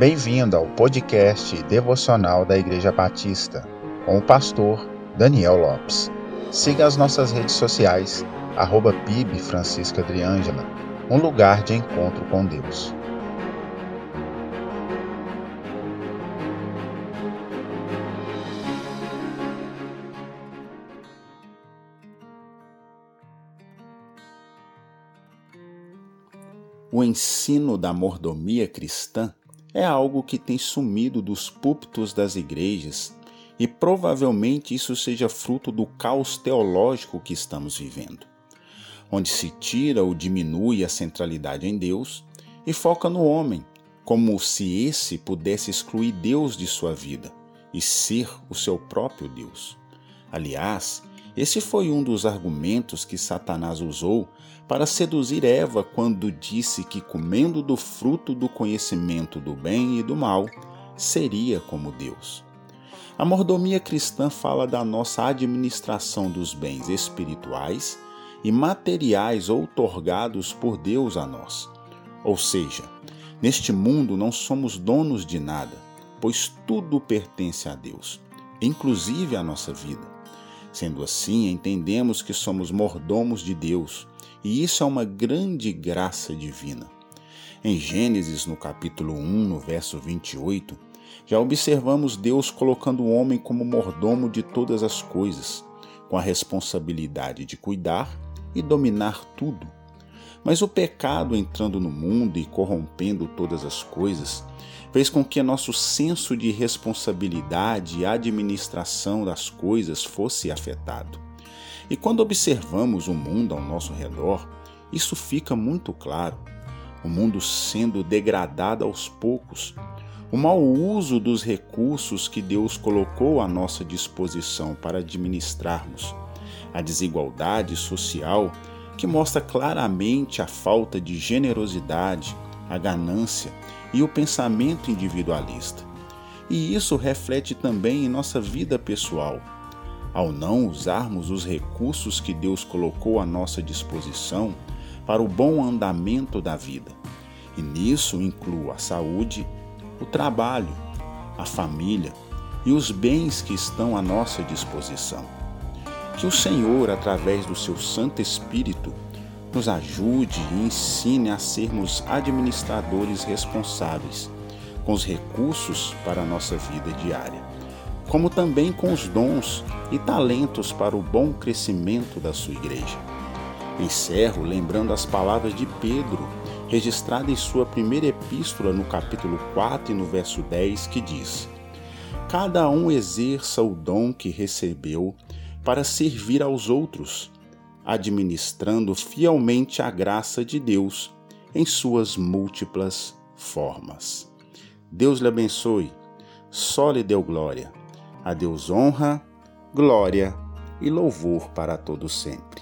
Bem-vindo ao podcast Devocional da Igreja Batista, com o pastor Daniel Lopes. Siga as nossas redes sociais, @pibfranciscadriângela, um lugar de encontro com Deus. O ensino da mordomia cristã é algo que tem sumido dos púlpitos das igrejas e provavelmente isso seja fruto do caos teológico que estamos vivendo, onde se tira ou diminui a centralidade em Deus e foca no homem, como se esse pudesse excluir Deus de sua vida e ser o seu próprio Deus. Aliás, esse foi um dos argumentos que Satanás usou para seduzir Eva quando disse que comendo do fruto do conhecimento do bem e do mal, seria como Deus. A mordomia cristã fala da nossa administração dos bens espirituais e materiais outorgados por Deus a nós. Ou seja, neste mundo não somos donos de nada, pois tudo pertence a Deus, inclusive a nossa vida. Sendo assim, entendemos que somos mordomos de Deus, e isso é uma grande graça divina. Em Gênesis, no capítulo 1, no verso 28, já observamos Deus colocando o homem como mordomo de todas as coisas, com a responsabilidade de cuidar e dominar tudo. Mas o pecado entrando no mundo e corrompendo todas as coisas fez com que nosso senso de responsabilidade e administração das coisas fosse afetado. E quando observamos o mundo ao nosso redor, isso fica muito claro. O mundo sendo degradado aos poucos. O mau uso dos recursos que Deus colocou à nossa disposição para administrarmos. A desigualdade social que mostra claramente a falta de generosidade, a ganância e o pensamento individualista. E isso reflete também em nossa vida pessoal. Ao não usarmos os recursos que Deus colocou à nossa disposição para o bom andamento da vida. E nisso incluo a saúde, o trabalho, a família e os bens que estão à nossa disposição. Que o Senhor, através do seu Santo Espírito, nos ajude e ensine a sermos administradores responsáveis com os recursos para a nossa vida diária, como também com os dons e talentos para o bom crescimento da sua igreja. Encerro lembrando as palavras de Pedro, registrada em sua primeira epístola no capítulo 4 e no verso 10, que diz: "Cada um exerça o dom que recebeu para servir aos outros, administrando fielmente a graça de Deus em suas múltiplas formas." Deus lhe abençoe, só lhe deu glória. A Deus honra, glória e louvor para todos sempre.